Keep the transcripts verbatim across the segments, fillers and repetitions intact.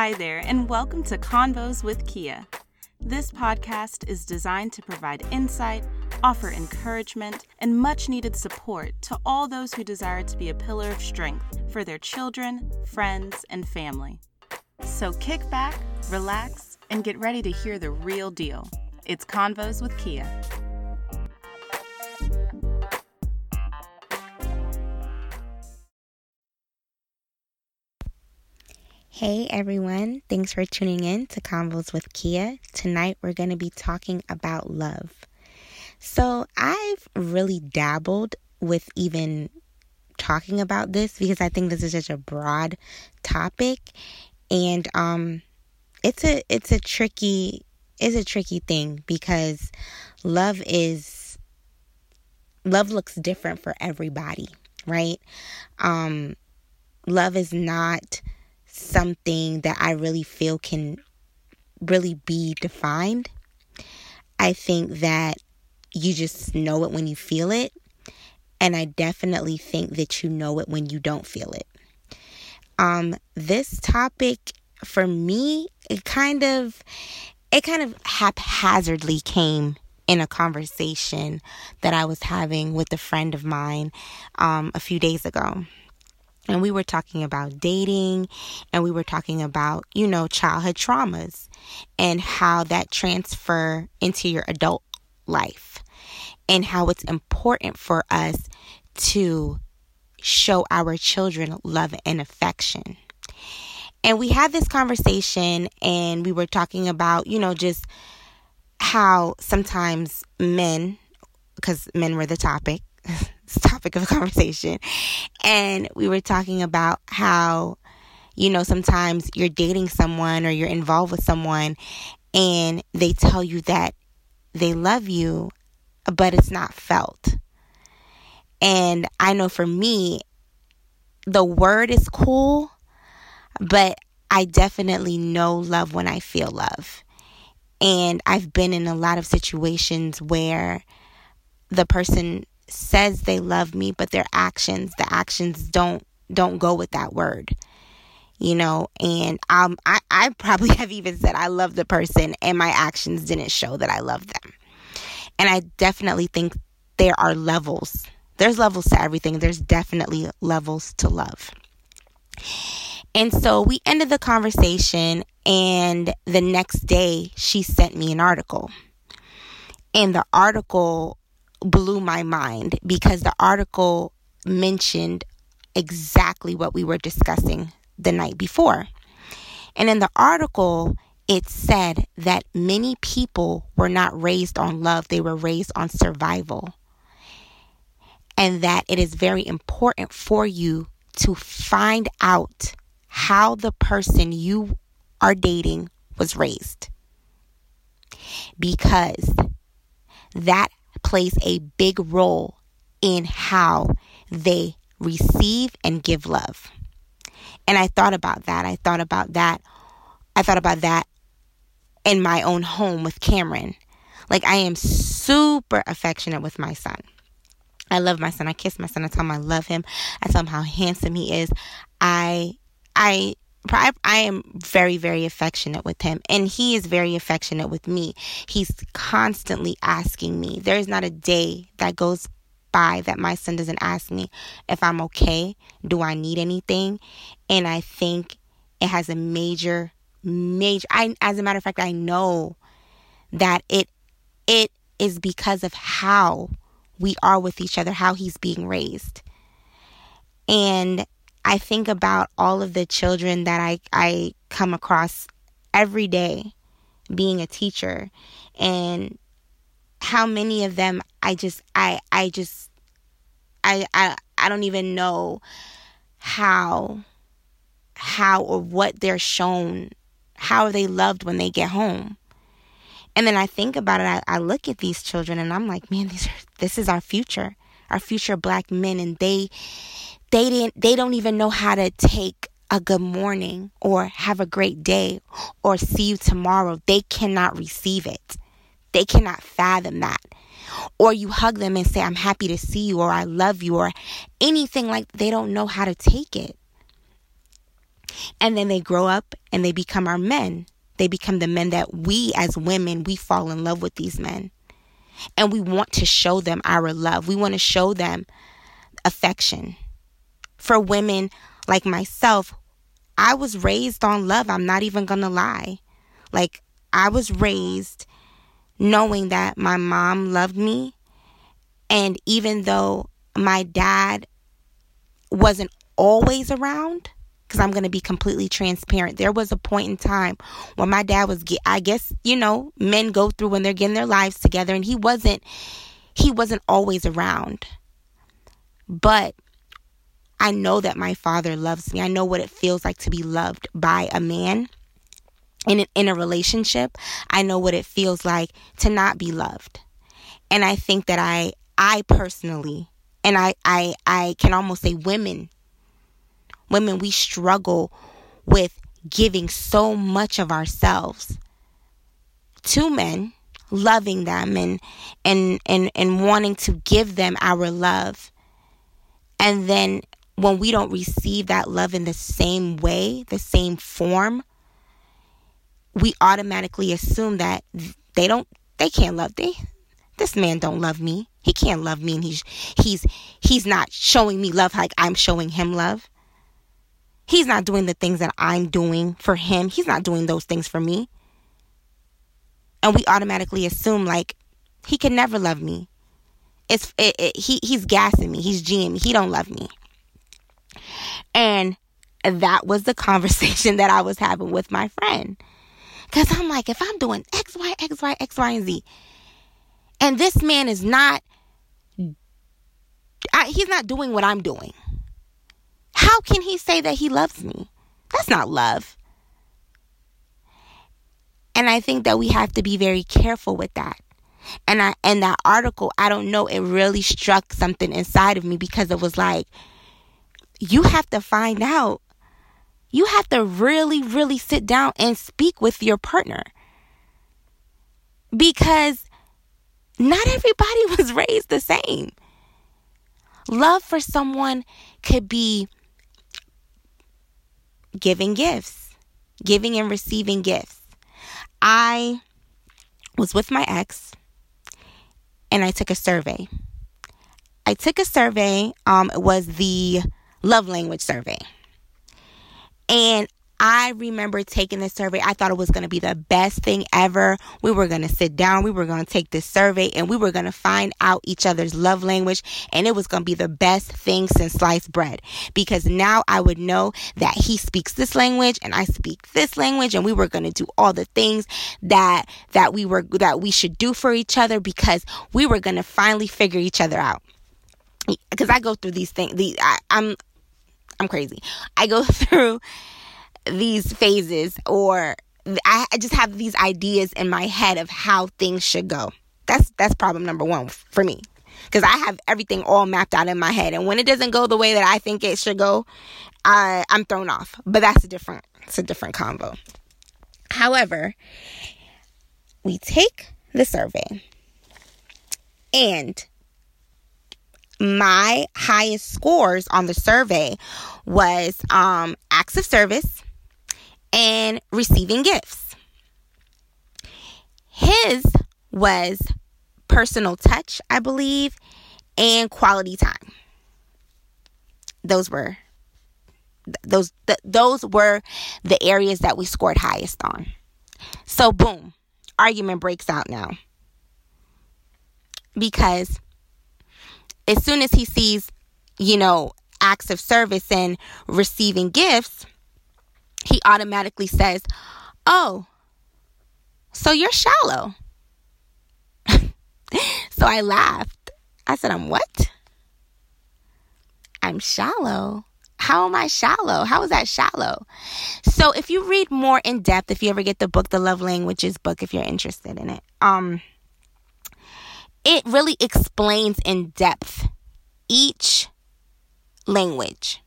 Hi there, and welcome to Convos with Kia. This podcast is designed to provide insight, offer encouragement, and much-needed support to all those who desire to be a pillar of strength for their children, friends, and family. So kick back, relax, and get ready to hear the real deal. It's Convos with Kia. Hey everyone, thanks for tuning in to Convos with Kia. Tonight we're going to be talking about love. So I've really dabbled with even talking about this because I think this is such a broad topic, and um, it's a it's a tricky it's a tricky thing because love is love looks different for everybody, right? Um, love is not something that I really feel can really be defined. I think that you just know it when you feel it. And I definitely think that you know it when you don't feel it. Um, this topic for me, it kind of, it kind of haphazardly came in a conversation that I was having with a friend of mine um, a few days ago. And we were talking about dating, and we were talking about, you know, childhood traumas and how that transfer into your adult life and how it's important for us to show our children love and affection. And we had this conversation, and we were talking about, you know, just how sometimes men, because men were the topic, topic of conversation, and we were talking about how, you know, sometimes you're dating someone or you're involved with someone and they tell you that they love you, but it's not felt. And I know for me, the word is cool, but I definitely know love when I feel love. And I've been in a lot of situations where the person says they love me, but their actions, the actions don't don't go with that word, you know. And um, I I probably have even said I love the person, and my actions didn't show that I love them. And I definitely think there are levels. There's levels to everything. There's definitely levels to love. And so we ended the conversation, and the next day she sent me an article, and the article blew my mind because the article mentioned exactly what we were discussing the night before. And in the article, it said that many people were not raised on love. They were raised on survival. And that it is very important for you to find out how the person you are dating was raised, because that plays a big role in how they receive and give love. And I thought about that. I thought about that. I thought about that in my own home with Cameron. Like, I am super affectionate with my son. I love my son. I kiss my son. I tell him I love him. I tell him how handsome he is. I, I, I am very, very affectionate with him, and he is very affectionate with me. He's constantly asking me. There is not a day that goes by that my son doesn't ask me if I'm okay, do I need anything? And I think it has a major, major, I, as a matter of fact, I know that it it is because of how we are with each other, how he's being raised. And I think about all of the children that I, I come across every day being a teacher, and how many of them I just, I, I just, I, I, I don't even know how, how or what they're shown, how are they loved when they get home. And then I think about it, I, I look at these children and I'm like, man, these are, this is our future, our future black men, and they, They didn't. They don't even know how to take a good morning or have a great day or see you tomorrow. They cannot receive it. They cannot fathom that. Or you hug them and say, I'm happy to see you, or I love you, or anything like that. They don't know how to take it. And then they grow up and they become our men. They become the men that we as women, we fall in love with these men. And we want to show them our love. We want to show them affection. For women like myself, I was raised on love. I'm not even going to lie. Like, I was raised knowing that my mom loved me. And even though my dad wasn't always around, because I'm going to be completely transparent, there was a point in time when my dad was, I guess, you know, men go through when they're getting their lives together, and he wasn't, he wasn't always around. But I know that my father loves me. I know what it feels like to be loved by a man in, an, in a relationship. I know what it feels like to not be loved. And I think that I, I personally, and I, I, I can almost say women, women, we struggle with giving so much of ourselves to men, loving them and, and, and, and wanting to give them our love. And then when we don't receive that love in the same way, the same form, we automatically assume that they don't, they can't love me. This man don't love me. He can't love me, and he's he's he's not showing me love like I'm showing him love. He's not doing the things that I'm doing for him. He's not doing those things for me. And we automatically assume like he can never love me. It's it, it, he he's gassing me. He's G-ing me. He don't love me. And that was the conversation that I was having with my friend, because I'm like, if I'm doing X, Y, X, Y, X, Y, and Z, and this man is not, I, he's not doing what I'm doing, how can he say that he loves me? That's not love. And I think that we have to be very careful with that. And I, and that article, I don't know, it really struck something inside of me, because it was like, you have to find out. You have to really, really sit down and speak with your partner. Because not everybody was raised the same. Love for someone could be giving gifts, giving and receiving gifts. I was with my ex and I took a survey. I took a survey. Um, it was the Love Language survey. And I remember taking this survey. I thought it was going to be the best thing ever. We were going to sit down. We were going to take this survey and we were going to find out each other's love language. And it was going to be the best thing since sliced bread, because now I would know that he speaks this language and I speak this language. And we were going to do all the things that, that we were, that we should do for each other, because we were going to finally figure each other out. Because I go through these things. These, I, I'm, I'm crazy. I go through these phases, or I just have these ideas in my head of how things should go. That's that's problem number one for me, because I have everything all mapped out in my head, and when it doesn't go the way that I think it should go, I, I'm thrown off. But that's a different, it's a different convo. However, we take the survey, and my highest scores on the survey was um, acts of service and receiving gifts. His was personal touch, I believe, and quality time. Those were those th- those were the areas that we scored highest on. So, boom, argument breaks out now, because as soon as he sees, you know, acts of service and receiving gifts, he automatically says, oh, so you're shallow. So I laughed. I said, I'm what? I'm shallow. How am I shallow? How is that shallow? So if you read more in depth, if you ever get the book, The Love Languages book, if you're interested in it, um, it really explains in depth each language.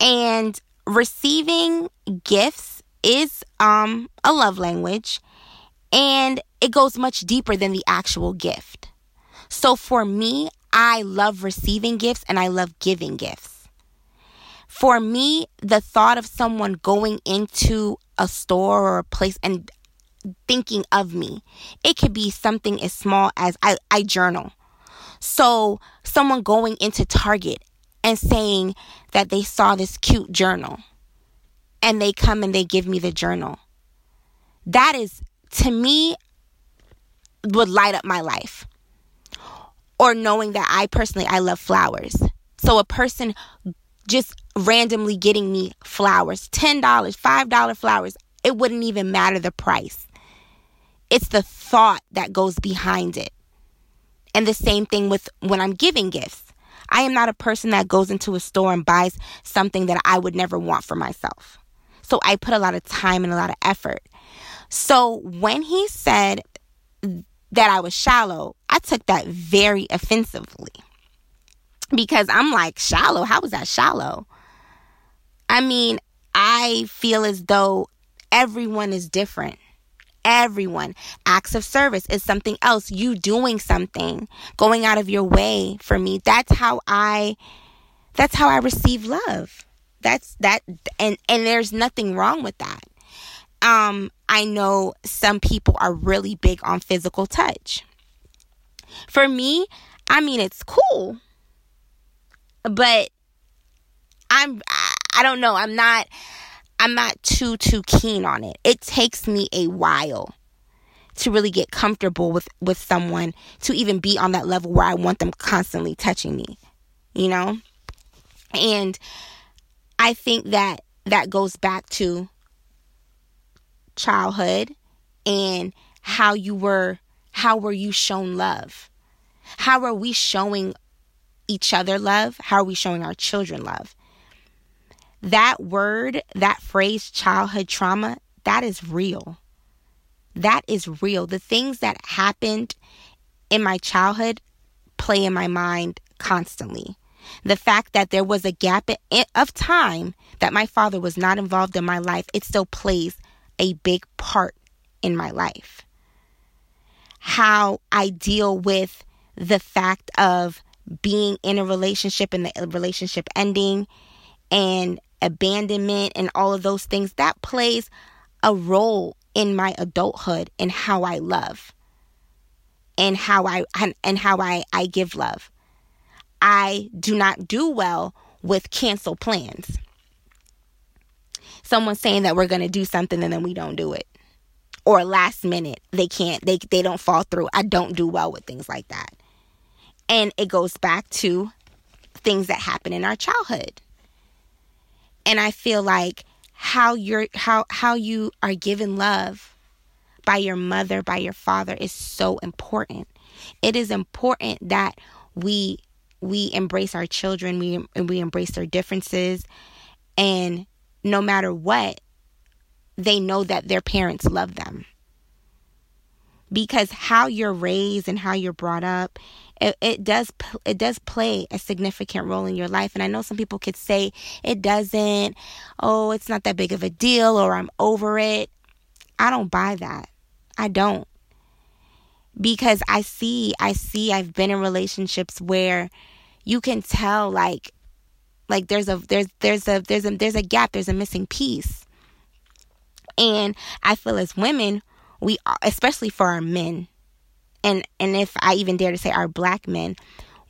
And receiving gifts is um, a love language, and it goes much deeper than the actual gift. So for me, I love receiving gifts and I love giving gifts. for me, the thought of someone going into a store or a place and thinking of me, it could be something as small as I, I journal. So someone going into Target and saying that they saw this cute journal and they come and they give me the journal. That is, to me, would light up my life. Or knowing that I personally, I love flowers. So a person just randomly getting me flowers, ten dollars, five dollars flowers, it wouldn't even matter the price. It's the thought that goes behind it. And the same thing with when I'm giving gifts. I am not a person that goes into a store and buys something that I would never want for myself. So I put a lot of time and a lot of effort. So when he said that I was shallow, I took that very offensively. Because I'm like, shallow? How was that shallow? I mean, I feel as though everyone is different. Everyone. Acts of service is something else. You doing something, going out of your way for me. That's how I, that's how I receive love. That's that. And, and there's nothing wrong with that. Um, I know some people are really big on physical touch. For me, I mean, it's cool, but I'm, I don't know. I'm not, I'm not too, too keen on it. It takes me a while to really get comfortable with, with someone, to even be on that level where I want them constantly touching me, you know? And I think that that goes back to childhood and how you were, how were you shown love? How are we showing each other love? How are we showing our children love? That word, that phrase, childhood trauma, that is real. That is real. The things that happened in my childhood play in my mind constantly. The fact that there was a gap of time that my father was not involved in my life, it still plays a big part in my life. How I deal with the fact of being in a relationship and the relationship ending and abandonment and all of those things, that plays a role in my adulthood and how I love and how I and how I, I give love. I do not do well with cancel plans. Someone saying that we're going to do something and then we don't do it, or last minute they can't they they don't fall through. I don't do well with things like that, and it goes back to things that happen in our childhood. And I feel like how you're how how you are given love by your mother, by your father, is so important. It is important that we we embrace our children, we we embrace their differences, and no matter what, they know that their parents love them. Because how you're raised and how you're brought up, it, it does it does play a significant role in your life. And I know some people could say it doesn't. Oh, it's not that big of a deal, or I'm over it. I don't buy that. I don't. Because I see, I see, I've been in relationships where you can tell, like, like there's a there's there's a there's a there's a gap, there's a missing piece. And I feel as women, we, especially for our men, and, and if I even dare to say our black men,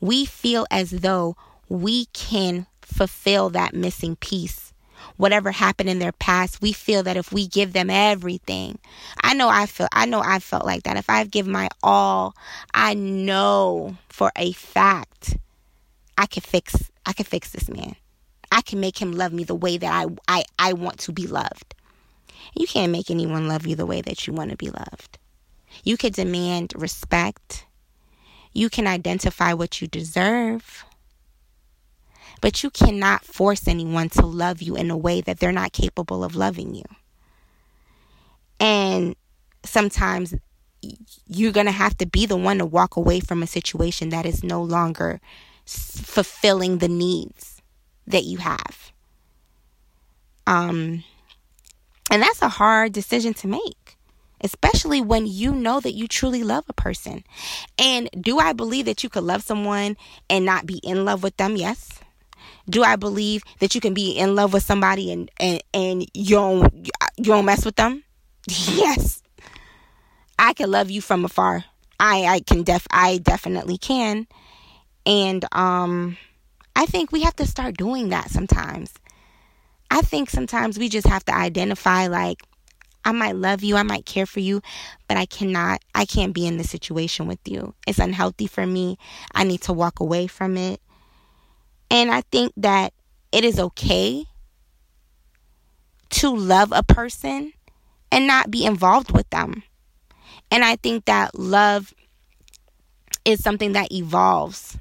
we feel as though we can fulfill that missing piece. Whatever happened in their past, we feel that if we give them everything, I know I feel, I know I felt like that. If I give my all, I know for a fact I can fix, I can fix this man. I can make him love me the way that I, I, I want to be loved. You can't make anyone love you the way that you want to be loved. You can demand respect. You can identify what you deserve. But you cannot force anyone to love you in a way that they're not capable of loving you. And sometimes you're going to have to be the one to walk away from a situation that is no longer fulfilling the needs that you have. Um... And that's a hard decision to make, especially when you know that you truly love a person. And do I believe that you could love someone and not be in love with them? Yes. do I believe that you can be in love with somebody and, and, and you don't, you don't mess with them? Yes. I can love you from afar. I, I can def, I definitely can. And, um, I think we have to start doing that sometimes. I think sometimes we just have to identify, like, I might love you, I might care for you, but I cannot, I can't be in this situation with you. It's unhealthy for me. I need to walk away from it. And I think that it is okay to love a person and not be involved with them. And I think that love is something that evolves.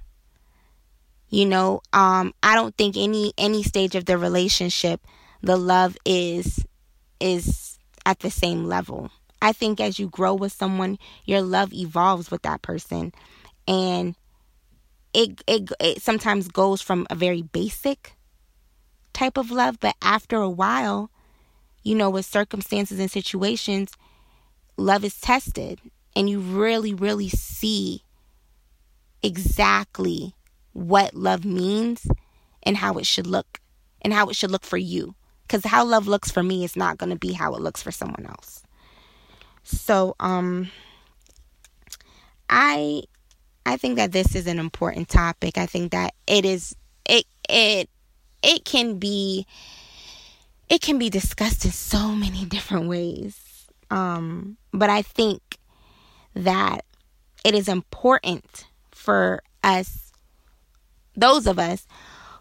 You know, um, I don't think any any stage of the relationship, the love is is at the same level. I think as you grow with someone, your love evolves with that person, and it it, it sometimes goes from a very basic type of love, but after a while, you know, with circumstances and situations, love is tested, and you really, really see exactly what love means and how it should look and how it should look for you. Because how love looks for me is not going to be how it looks for someone else. So um, I I think that this is an important topic. I think that it is it it it can be it can be discussed in so many different ways. Um, but I think that it is important for us, those of us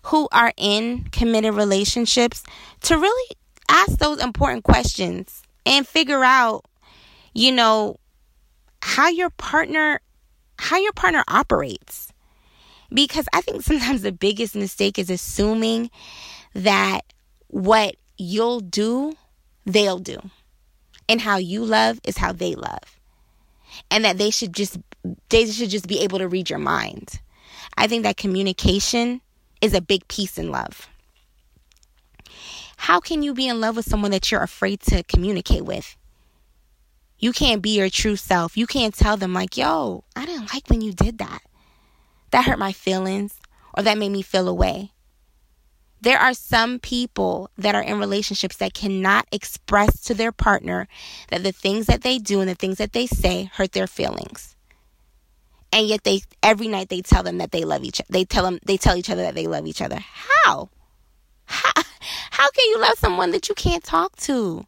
who are in committed relationships, to really ask those important questions and figure out, you know, how your partner, how your partner operates. Because I think sometimes the biggest mistake is assuming that what you'll do, they'll do. And how you love is how they love. And that they should just, they should just be able to read your mind. I think that communication is a big piece in love. How can you be in love with someone that you're afraid to communicate with? You can't be your true self. You can't tell them, like, yo, I didn't like when you did that. That hurt my feelings, or that made me feel away. There are some people that are in relationships that cannot express to their partner that the things that they do and the things that they say hurt their feelings. And yet they, every night they tell them that they love each other. They tell them, they tell each other that they love each other. How? How? How can you love someone that you can't talk to?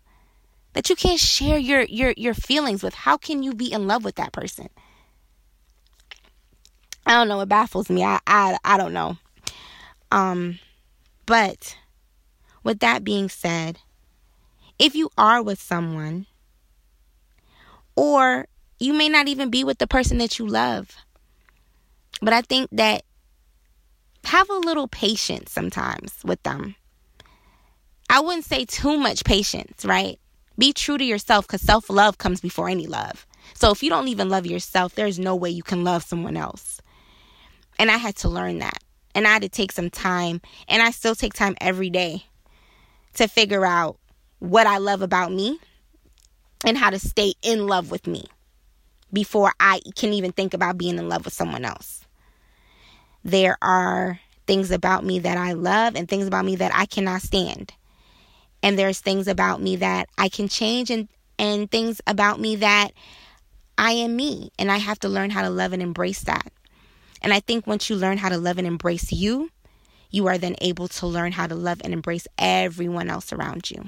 That you can't share your, your, your feelings with? How can you be in love with that person? I don't know. It baffles me. I, I, I don't know. Um, but with that being said, if you are with someone, or you may not even be with the person that you love, but I think that have a little patience sometimes with them. I wouldn't say too much patience, right? Be true to yourself, because self-love comes before any love. So if you don't even love yourself, there's no way you can love someone else. And I had to learn that. And I had to take some time, and I still take time every day to figure out what I love about me and how to stay in love with me, before I can even think about being in love with someone else. There are things about me that I love and things about me that I cannot stand. And there's things about me that I can change, and, and things about me that I am me. And I have to learn how to love and embrace that. And I think once you learn how to love and embrace you, you are then able to learn how to love and embrace everyone else around you.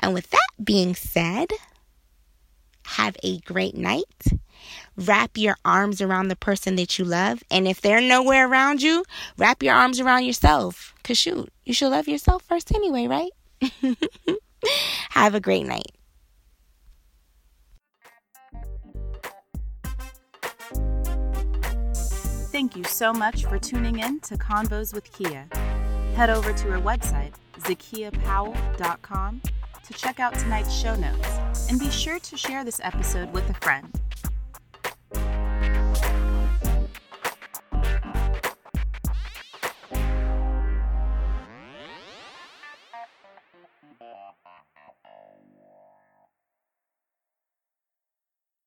And with that being said, have a great night. Wrap your arms around the person that you love. And if they're nowhere around you, wrap your arms around yourself. Because shoot, you should love yourself first anyway, right? Have a great night. Thank you so much for tuning in to Convos with Kia. Head over to her website, zakia powell dot com, to check out tonight's show notes, and be sure to share this episode with a friend.